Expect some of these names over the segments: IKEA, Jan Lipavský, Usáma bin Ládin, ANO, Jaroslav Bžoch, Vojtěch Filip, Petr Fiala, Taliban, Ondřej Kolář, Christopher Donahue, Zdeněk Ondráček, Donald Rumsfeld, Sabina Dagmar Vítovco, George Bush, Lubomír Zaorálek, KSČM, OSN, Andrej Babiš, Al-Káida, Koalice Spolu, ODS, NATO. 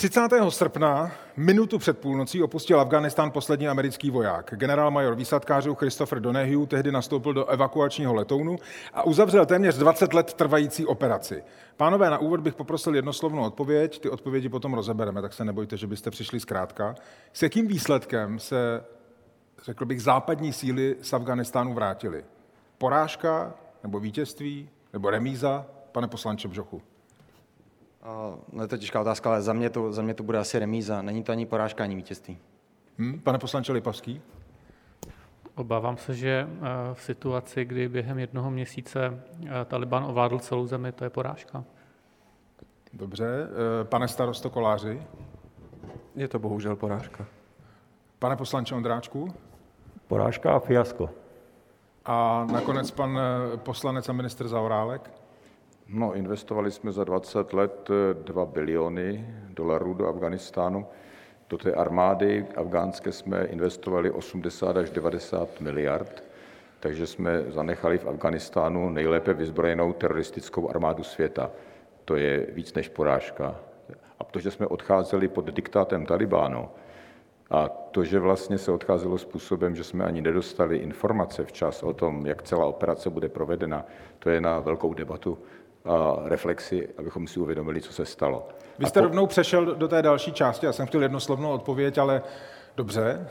30. srpna, minutu před půlnocí, opustil Afghánistán poslední americký voják. Generálmajor výsadkářů Christopher Donahue tehdy nastoupil do evakuačního letounu a uzavřel téměř 20 let trvající operaci. Pánové, na úvod bych poprosil jednoslovnou odpověď, ty odpovědi potom rozebereme, tak se nebojte, že byste přišli zkrátka. S jakým výsledkem se, řekl bych, západní síly z Afghánistánu vrátily? Porážka, nebo vítězství, nebo remíza, pane poslanče Bžochu? No, je to těžká otázka, ale za mě to bude asi remíza. Není to ani porážka, ani vítězství. Pane poslanče Lipavský? Obávám se, že v situaci, kdy během jednoho měsíce Taliban ovládl celou zemi, to je porážka. Dobře. Pane starosto Koláři? Je to bohužel porážka. Pane poslanče Ondráčku? Porážka a fiasko. A nakonec pan poslanec a ministr Zaorálek? No, investovali jsme za 20 let 2 biliony dolarů do Afghánistánu. Do té armády afgánské jsme investovali 80 až 90 miliard, takže jsme zanechali v Afghánistánu nejlépe vyzbrojenou teroristickou armádu světa. To je víc než porážka. A protože jsme odcházeli pod diktátem Talibánu, a to, že vlastně se odcházelo způsobem, že jsme ani nedostali informace včas o tom, jak celá operace bude provedena, to je na velkou debatu a reflexi, abychom si uvědomili, co se stalo. Vy jste rovnou přešel do té další části, já jsem chtěl jednoslovnou odpověď, ale dobře.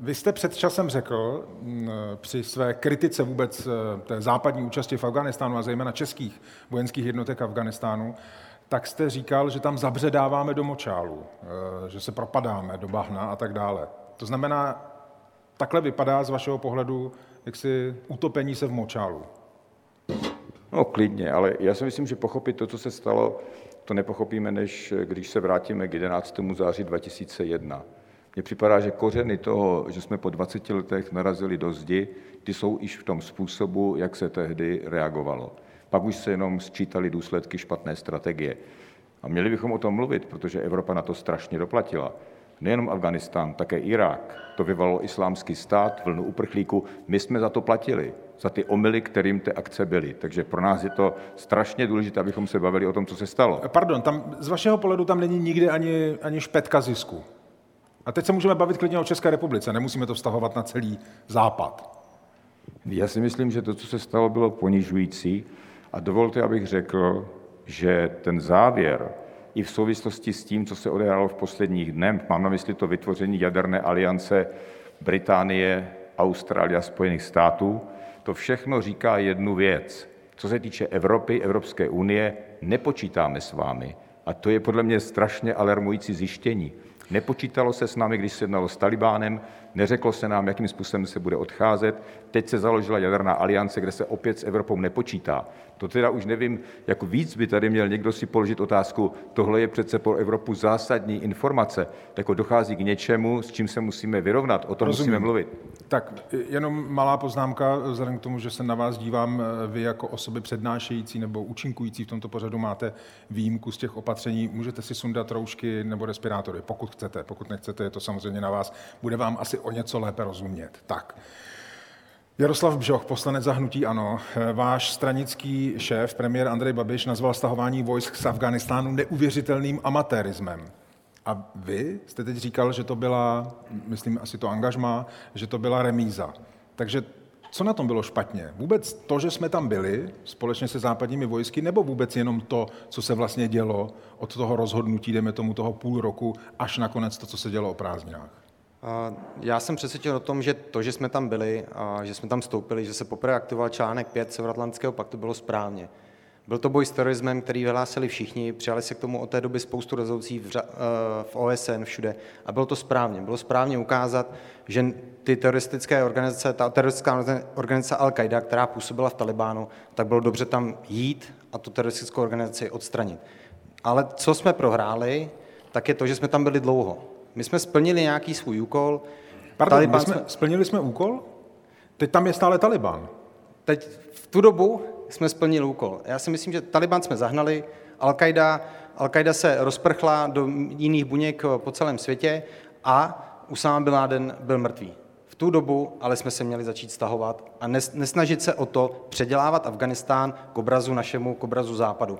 Vy jste před časem řekl při své kritice vůbec té západní účasti v Afghánistánu a zejména českých vojenských jednotek Afghánistánu, tak jste říkal, že tam zabředáváme do močálu, že se propadáme do bahna a tak dále. To znamená, takhle vypadá z vašeho pohledu jaksi utopení se v močálu. No klidně, ale já si myslím, že pochopit to, co se stalo, to nepochopíme, než když se vrátíme k 11. září 2001. Mně připadá, že kořeny toho, že jsme po 20 letech narazili do zdi, ty jsou již v tom způsobu, jak se tehdy reagovalo. Pak už se jenom sčítaly důsledky špatné strategie. A měli bychom o tom mluvit, protože Evropa na to strašně doplatila. Nejenom Afghánistán, také Irák. To vyvolalo Islámský stát, vlnu uprchlíků. My jsme za to platili, za ty omyly, kterým ty akce byly. Takže pro nás je to strašně důležité, abychom se bavili o tom, co se stalo. Pardon, tam, z vašeho pohledu tam není nikdy ani špetka zisku. A teď se můžeme bavit klidně o České republice, nemusíme to vztahovat na celý západ. Já si myslím, že to, co se stalo, bylo ponižující. A dovolte, abych řekl, že ten závěr i v souvislosti s tím, co se odehrálo v posledních dnech, mám na mysli to vytvoření jaderné aliance Británie, Austrálie a Spojených států, to všechno říká jednu věc. Co se týče Evropy, Evropské unie, nepočítáme s vámi. A to je podle mě strašně alarmující zjištění. Nepočítalo se s námi, když se jednalo s Talibánem, neřeklo se nám, jakým způsobem se bude odcházet. Teď se založila jaderná aliance, kde se opět s Evropou nepočítá. To teda už nevím, jak víc by tady měl někdo si položit otázku, tohle je přece pro Evropu zásadní informace, jako dochází k něčemu, s čím se musíme vyrovnat, o tom musíme mluvit. Tak, jenom malá poznámka, vzhledem k tomu, že se na vás dívám, vy jako osoby přednášející nebo účinkující v tomto pořadu máte výjimku z těch opatření, můžete si sundat roušky nebo respirátory, pokud chcete, pokud nechcete, je to samozřejmě na vás, bude vám asi o něco lépe rozumět. Tak. Jaroslav Bžoch, poslanec za hnutí ANO, váš stranický šéf, premiér Andrej Babiš, nazval stahování vojsk z Afghánistánu neuvěřitelným amatérismem. A vy jste teď říkal, že to byla, myslím, asi to angažmá, že to byla remíza. Takže co na tom bylo špatně? Vůbec to, že jsme tam byli společně se západními vojsky, nebo vůbec jenom to, co se vlastně dělo od toho rozhodnutí, jdeme tomu toho půl roku, až nakonec to, co se dělo o prázdninách? Já jsem přesvědčen o tom, že to, že jsme tam byli, že jsme tam vstoupili, že se poprvé aktivoval článek 5 Severoatlantického paktu, bylo správně. Byl to boj s terorismem, který vyhlásili všichni, přijali se k tomu od té doby spoustu rezolucí v OSN všude a bylo to správně. Bylo správně ukázat, že ty teroristické organizace, ta teroristická organizace Al-Káida, která působila v Talibánu, tak bylo dobře tam jít a tu teroristickou organizaci odstranit. Ale co jsme prohráli, tak je to, že jsme tam byli dlouho. My jsme splnili nějaký svůj úkol. Pardon, splnili jsme úkol? Teď tam je stále Taliban. Teď v tu dobu jsme splnili úkol. Já si myslím, že Taliban jsme zahnali, Al-Káida se rozprchla do jiných buněk po celém světě a Usáma bin Ládin byl mrtvý. V V tu dobu ale jsme se měli začít stahovat a nesnažit se o to předělávat Afganistán k obrazu našemu, k obrazu západu.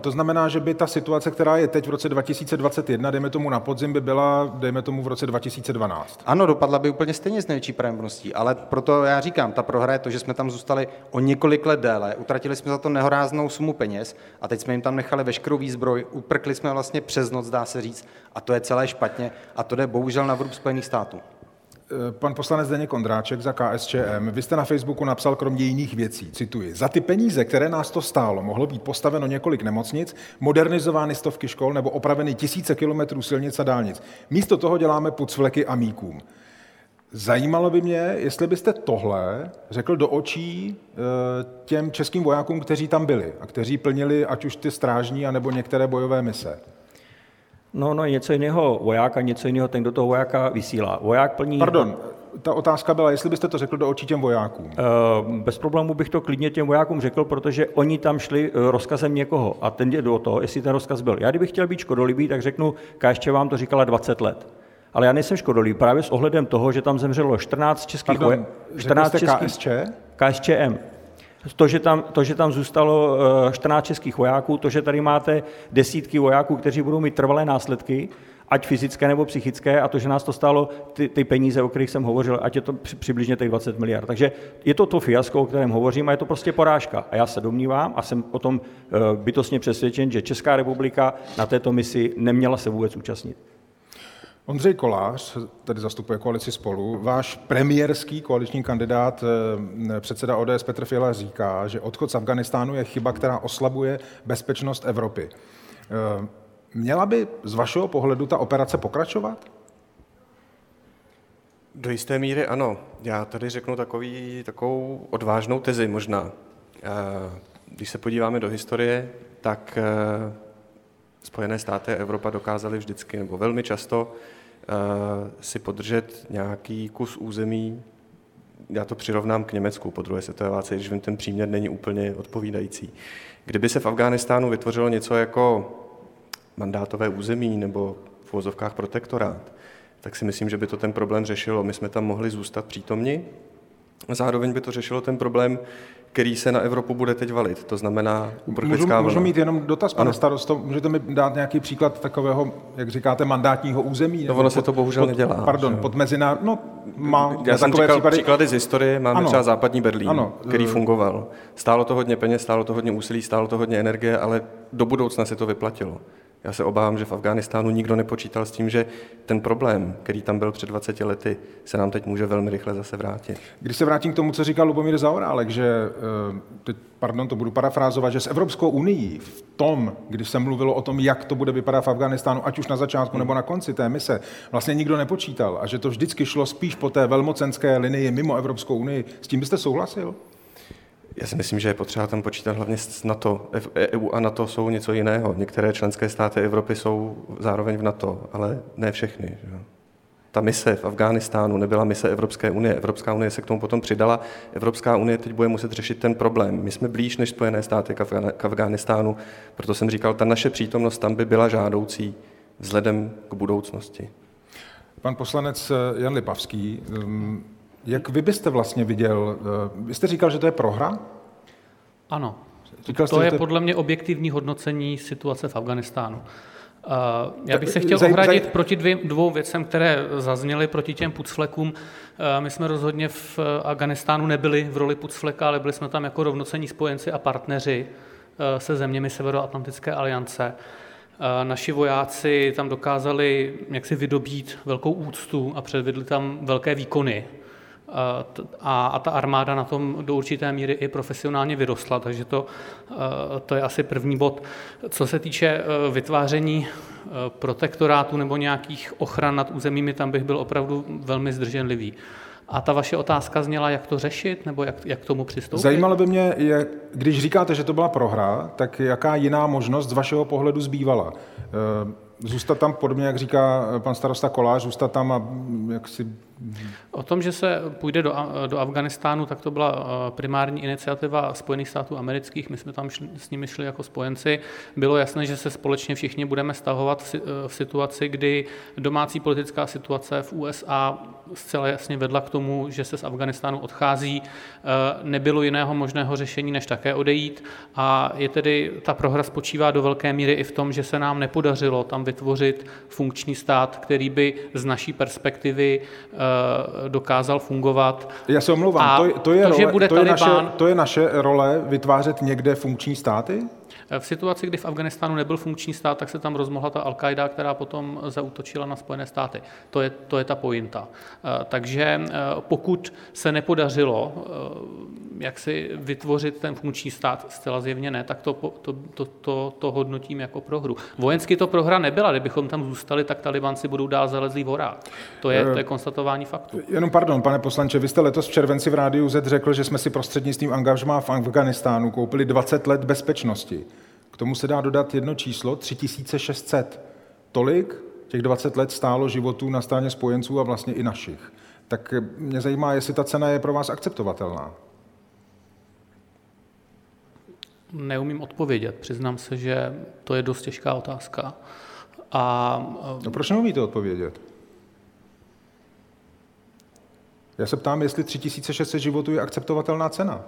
To znamená, že by ta situace, která je teď v roce 2021, dejme tomu na podzim, by byla, dejme tomu v roce 2012. Ano, dopadla by úplně stejně s největší pravděpodobností, ale proto já říkám, ta prohra je to, že jsme tam zůstali o několik let déle, utratili jsme za to nehoráznou sumu peněz a teď jsme jim tam nechali veškerou výzbroj, uprkli jsme vlastně přes noc, dá se říct, a to je celé špatně a to jde bohužel na vrub Spojených států. Pan poslanec Zdeněk Ondráček za KSČM, vy jste na Facebooku napsal kromě jiných věcí, cituji, za ty peníze, které nás to stálo, mohlo být postaveno několik nemocnic, modernizovány stovky škol nebo opraveny tisíce kilometrů silnic a dálnic. Místo toho děláme pucvleky a míkům. Zajímalo by mě, jestli byste tohle řekl do očí těm českým vojákům, kteří tam byli a kteří plnili ať už ty strážní anebo některé bojové mise. No, něco jiného voják a něco jiného ten, kdo toho vojáka vysílá. Voják plní... Pardon, ta otázka byla, jestli byste to řekl do očí těm vojákům. Bez problému bych to klidně těm vojákům řekl, protože oni tam šli rozkazem někoho a ten jde do toho, jestli ten rozkaz byl. Já kdybych chtěl být škodolibý, tak řeknu, KSČ vám to říkala 20 let. Ale já nejsem škodolibý právě s ohledem toho, že tam zemřelo 14 českých vojáků. 14 KSČ? KSČM. To, že tam zůstalo 14 českých vojáků, to, že tady máte desítky vojáků, kteří budou mít trvalé následky, ať fyzické nebo psychické, a to, že nás to stálo ty peníze, o kterých jsem hovořil, ať je to přibližně těch 20 miliard. Takže je to fiasko, o kterém hovořím, a je to prostě porážka. A já se domnívám a jsem o tom bytostně přesvědčen, že Česká republika na této misi neměla se vůbec účastnit. Ondřej Kolář, tady zastupuje Koalici Spolu, váš premiérský koaliční kandidát, předseda ODS Petr Fiala říká, že odchod z Afghánistánu je chyba, která oslabuje bezpečnost Evropy. Měla by z vašeho pohledu ta operace pokračovat? Do jisté míry ano. Já tady řeknu takovou odvážnou tezi možná. Když se podíváme do historie, tak Spojené státy a Evropa dokázaly vždycky nebo velmi často si podržet nějaký kus území. Já to přirovnám k Německu po druhé světové válce, když vím, ten příměr není úplně odpovídající. Kdyby se v Afghánistánu vytvořilo něco jako mandátové území nebo v uvozovkách protektorát, tak si myslím, že by to ten problém řešilo. My jsme tam mohli zůstat přítomni. Zároveň by to řešilo ten problém, který se na Evropu bude teď valit. To znamená uprchlická vlna. Můžu mít jenom dotaz, pane starosto, můžete mi dát nějaký příklad takového, jak říkáte, mandátního území? No, ono se to bohužel nedělá. Pardon, pod mezinárodní... Já jsem říkal příklady z historie, máme třeba západní Berlín, který fungoval. Stálo to hodně peněz, stálo to hodně úsilí, stálo to hodně energie, ale do budoucna se to vyplatilo. Já se obávám, že v Afghánistánu nikdo nepočítal s tím, že ten problém, který tam byl před 20 lety, se nám teď může velmi rychle zase vrátit. Když se vrátím k tomu, co říkal Lubomír Zaorálek, že, to budu parafrázovat, že s Evropskou unií v tom, když se mluvilo o tom, jak to bude vypadat v Afghánistánu, ať už na začátku nebo na konci té mise, vlastně nikdo nepočítal a že to vždycky šlo spíš po té velmocenské linii mimo Evropskou unii. S tím byste souhlasil? Já si myslím, že je potřeba tam počítat hlavně s NATO. EU a NATO jsou něco jiného. Některé členské státy Evropy jsou zároveň v NATO, ale ne všechny. Ta mise v Afghánistánu nebyla mise Evropské unie. Evropská unie se k tomu potom přidala. Evropská unie teď bude muset řešit ten problém. My jsme blíž než Spojené státy k Afghánistánu, proto jsem říkal, ta naše přítomnost tam by byla žádoucí vzhledem k budoucnosti. Pan poslanec Jan Lipavský, jak vy byste vlastně viděl, vy jste říkal, že to je prohra? Ano, to je podle mě objektivní hodnocení situace v Afghánistánu. Já bych se chtěl ohradit proti dvou věcem, které zazněly proti těm pucflekům. My jsme rozhodně v Afghánistánu nebyli v roli pucfleka, ale byli jsme tam jako rovnocenní spojenci a partneři se zeměmi Severoatlantické aliance. Naši vojáci tam dokázali jaksi vydobít velkou úctu a předvedli tam velké výkony. A ta armáda na tom do určité míry i profesionálně vyrostla, takže to je asi první bod. Co se týče vytváření protektorátu nebo nějakých ochran nad územími, tam bych byl opravdu velmi zdrženlivý. A ta vaše otázka zněla, jak to řešit nebo jak k tomu přistoupit? Zajímalo by mě, když říkáte, že to byla prohra, tak jaká jiná možnost z vašeho pohledu zbývala? Zůstat tam, podobně jak říká pan starosta Kolář, zůstat tam a jak si O tom, že se půjde do Afghánistánu, tak to byla primární iniciativa Spojených států amerických, my jsme tam s nimi šli jako spojenci. Bylo jasné, že se společně všichni budeme stahovat v situaci, kdy domácí politická situace v USA zcela jasně vedla k tomu, že se z Afghánistánu odchází. Nebylo jiného možného řešení, než také odejít. A je tedy, ta prohra spočívá do velké míry i v tom, že se nám nepodařilo tam vytvořit funkční stát, který by z naší perspektivy dokázal fungovat. Já se omlouvám, to je naše role vytvářet někde funkční státy? V situaci, kdy v Afghánistánu nebyl funkční stát, tak se tam rozmohla ta Al-Káida, která potom zaútočila na Spojené státy. To je ta pointa. Takže pokud se nepodařilo jak si vytvořit ten funkční stát, zcela zjevně ne, tak to hodnotím jako prohru. Vojensky to prohra nebyla, kdybychom tam zůstali, tak Talibanci budou dál zalezlí vorá. To je konstatování faktu. Jenom pardon, pane poslanče, vy jste letos v červenci v Rádiu Z řekl, že jsme si prostřednictvím angažmá v Afghánistánu koupili 20 let bezpečnosti. K tomu se dá dodat jedno číslo, 3600. Tolik těch 20 let stálo životů na straně spojenců a vlastně i našich. Tak mě zajímá, jestli ta cena je pro vás akceptovatelná. Neumím odpovědět. Přiznám se, že to je dost těžká otázka. No proč neumíte odpovědět? Já se ptám, jestli 3600 životů je akceptovatelná cena.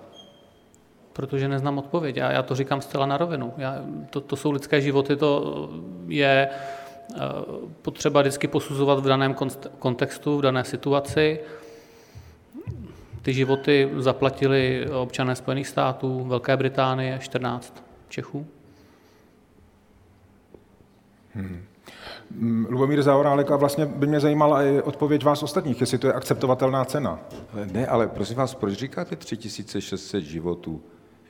Protože neznám odpověď. Já to říkám zcela na rovinu. To jsou lidské životy, to je potřeba vždycky posuzovat v daném kontextu, v dané situaci. Ty životy zaplatili občané Spojených států, Velké Británie, 14 Čechů. Lubomír Zaorálek, a vlastně by mě zajímala i odpověď vás ostatních, jestli to je akceptovatelná cena. Ne, ale prosím vás, proč říkáte 3600 životů?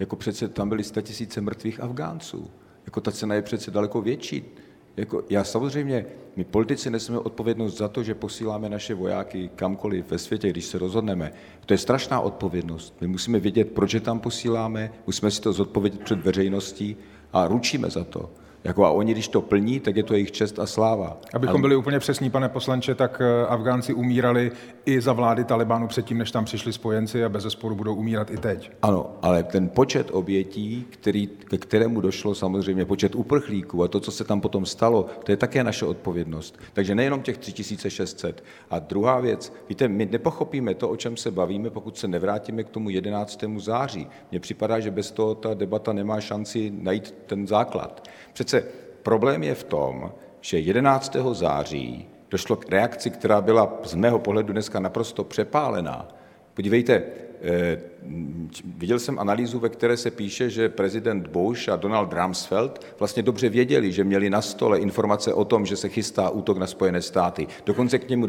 Jako přece tam byly 100 000 mrtvých Afgánců. Jako ta cena je přece daleko větší. Jako já samozřejmě, my politici neseme odpovědnost za to, že posíláme naše vojáky kamkoliv ve světě, když se rozhodneme. To je strašná odpovědnost. My musíme vědět, proč je tam posíláme, musíme si to zodpovědět před veřejností a ručíme za to. Jako a oni, když to plní, tak je to jejich čest a sláva. Abychom byli úplně přesní, pane poslanče, tak Afgánci umírali i za vlády Talibánu předtím, než tam přišli spojenci a bezesporu budou umírat i teď. Ano, ale ten počet obětí, ke kterému došlo samozřejmě, počet uprchlíků a to, co se tam potom stalo, to je také naše odpovědnost. Takže nejenom těch 3600. A druhá věc, víte, my nepochopíme to, o čem se bavíme, pokud se nevrátíme k tomu 11. září. Mně připadá, že bez toho ta debata nemá šanci najít ten základ. Přece problém je v tom, že 11. září došlo k reakci, která byla z mého pohledu dneska naprosto přepálená. Podívejte, viděl jsem analýzu, ve které se píše, že prezident Bush a Donald Rumsfeld vlastně dobře věděli, že měli na stole informace o tom, že se chystá útok na Spojené státy. Dokonce k němu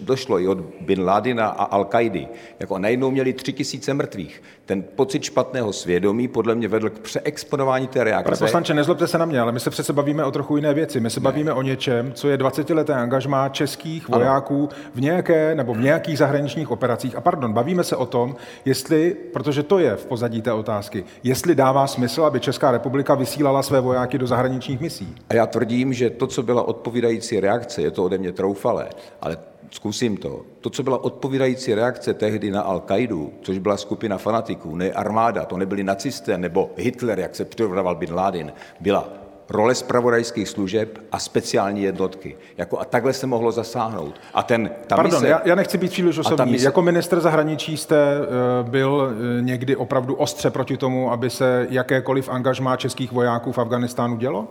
došlo i od bin Ládina a Al-Káidy. Jako najednou měli 3000 mrtvých. Ten pocit špatného svědomí podle mě vedl k přeexponování té reakce. Pane poslanče, nezlobte se na mě, ale my se přece bavíme o trochu jiné věci. My se bavíme o něčem, co je 20leté angažmá českých vojáků v nějaké nebo v nějakých zahraničních operacích. A pardon, bavíme se o tom, jestli, protože to je v pozadí té otázky, jestli dává smysl, aby Česká republika vysílala své vojáky do zahraničních misí. A já tvrdím, že to, co byla odpovídající reakce, je to ode mě troufalé, ale zkusím to. To, co byla odpovídající reakce tehdy na Al-Kaidu, což byla skupina fanatiků, ne armáda, to nebyli nacisté nebo Hitler, jak se přirovnával bin Ládin, byla role zpravodajských služeb a speciální jednotky. A takhle se mohlo zasáhnout. A já nechci být příliš osobní. Jako ministr zahraničí jste byl někdy opravdu ostře proti tomu, aby se jakékoliv angažmá českých vojáků v Afghánistánu dělo?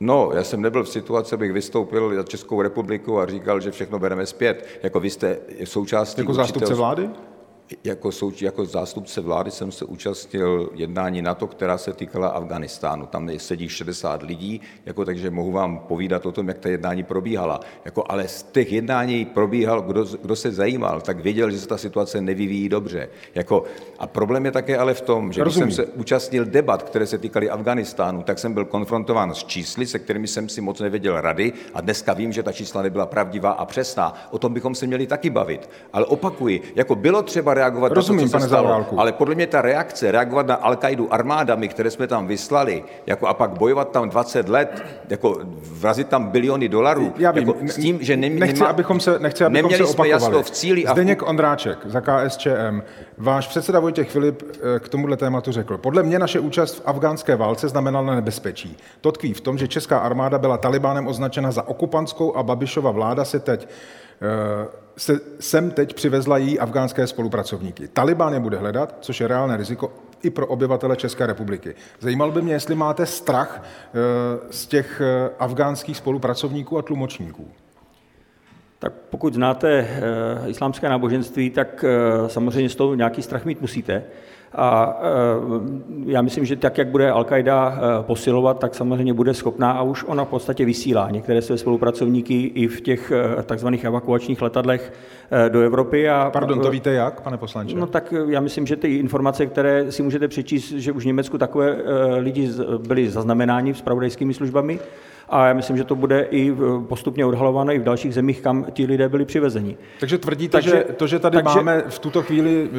No, já jsem nebyl v situaci, abych vystoupil za Českou republiku a říkal, že všechno bereme zpět. Jako vy jste součástí... Jako zástupce vlády? Jako zástupce vlády jsem se účastnil jednání NATO, která se týkala Afghánistánu. Tam sedí 60 lidí, takže mohu vám povídat o tom, jak ta jednání probíhala. Ale z těch jednání probíhal, kdo se zajímal, tak věděl, že se ta situace nevyvíjí dobře. A problém je také ale v tom, že když jsem se účastnil debat, které se týkaly Afghánistánu, tak jsem byl konfrontován s čísly, se kterými jsem si moc nevěděl rady a dneska vím, že ta čísla nebyla pravdivá a přesná. O tom bychom se měli taky bavit. Ale opakuji, bylo třeba reagovat. Rozumím, na to, co se stalo, ale podle mě ta reakce, reagovat na Al-Káidu armádami, které jsme tam vyslali, jako a pak bojovat tam 20 let, jako vrazit tam biliony dolarů, jako s tím, že neměli jsme jasno v cíli. Zdeněk Ondráček za KSČM, váš předseda Vojtěch Filip k tomuhle tématu řekl: podle mě naše účast v afghánské válce znamenala nebezpečí. To tkví v tom, že česká armáda byla Talibánem označena za okupantskou a Babišova vláda sem teď přivezla její afghánské spolupracovníky. Taliban je bude hledat, což je reálné riziko i pro obyvatele České republiky. Zajímalo by mě, jestli máte strach z těch afghánských spolupracovníků a tlumočníků. Tak pokud znáte islámské náboženství, tak samozřejmě z toho nějaký strach mít musíte. A já myslím, že tak, jak bude Al-Káida posilovat, tak samozřejmě bude schopná a už ona v podstatě vysílá některé své spolupracovníky i v těch takzvaných evakuačních letadlech do Evropy. A pardon, to víte jak, pane poslanče? No tak já myslím, že ty informace, které si můžete přečíst, že už v Německu takové lidi byli zaznamenáni zpravodajskými službami, a já myslím, že to bude i postupně odhalováno i v dalších zemích, kam ti lidé byli přivezeni. Takže tvrdíte, že máme v tuto chvíli,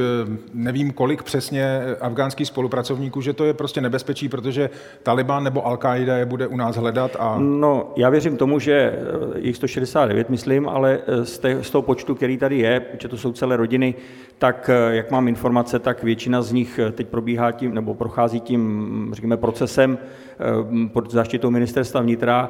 nevím kolik přesně, afgánských spolupracovníků, že to je prostě nebezpečí, protože Taliban nebo Al-Káida je bude u nás hledat a... No, já věřím tomu, že jich 169, myslím, ale z toho počtu, který tady je, že to jsou celé rodiny, tak jak mám informace, tak většina z nich teď probíhá tím, nebo prochází tím, řekněme, procesem pod záštitou ministerstva vnitra.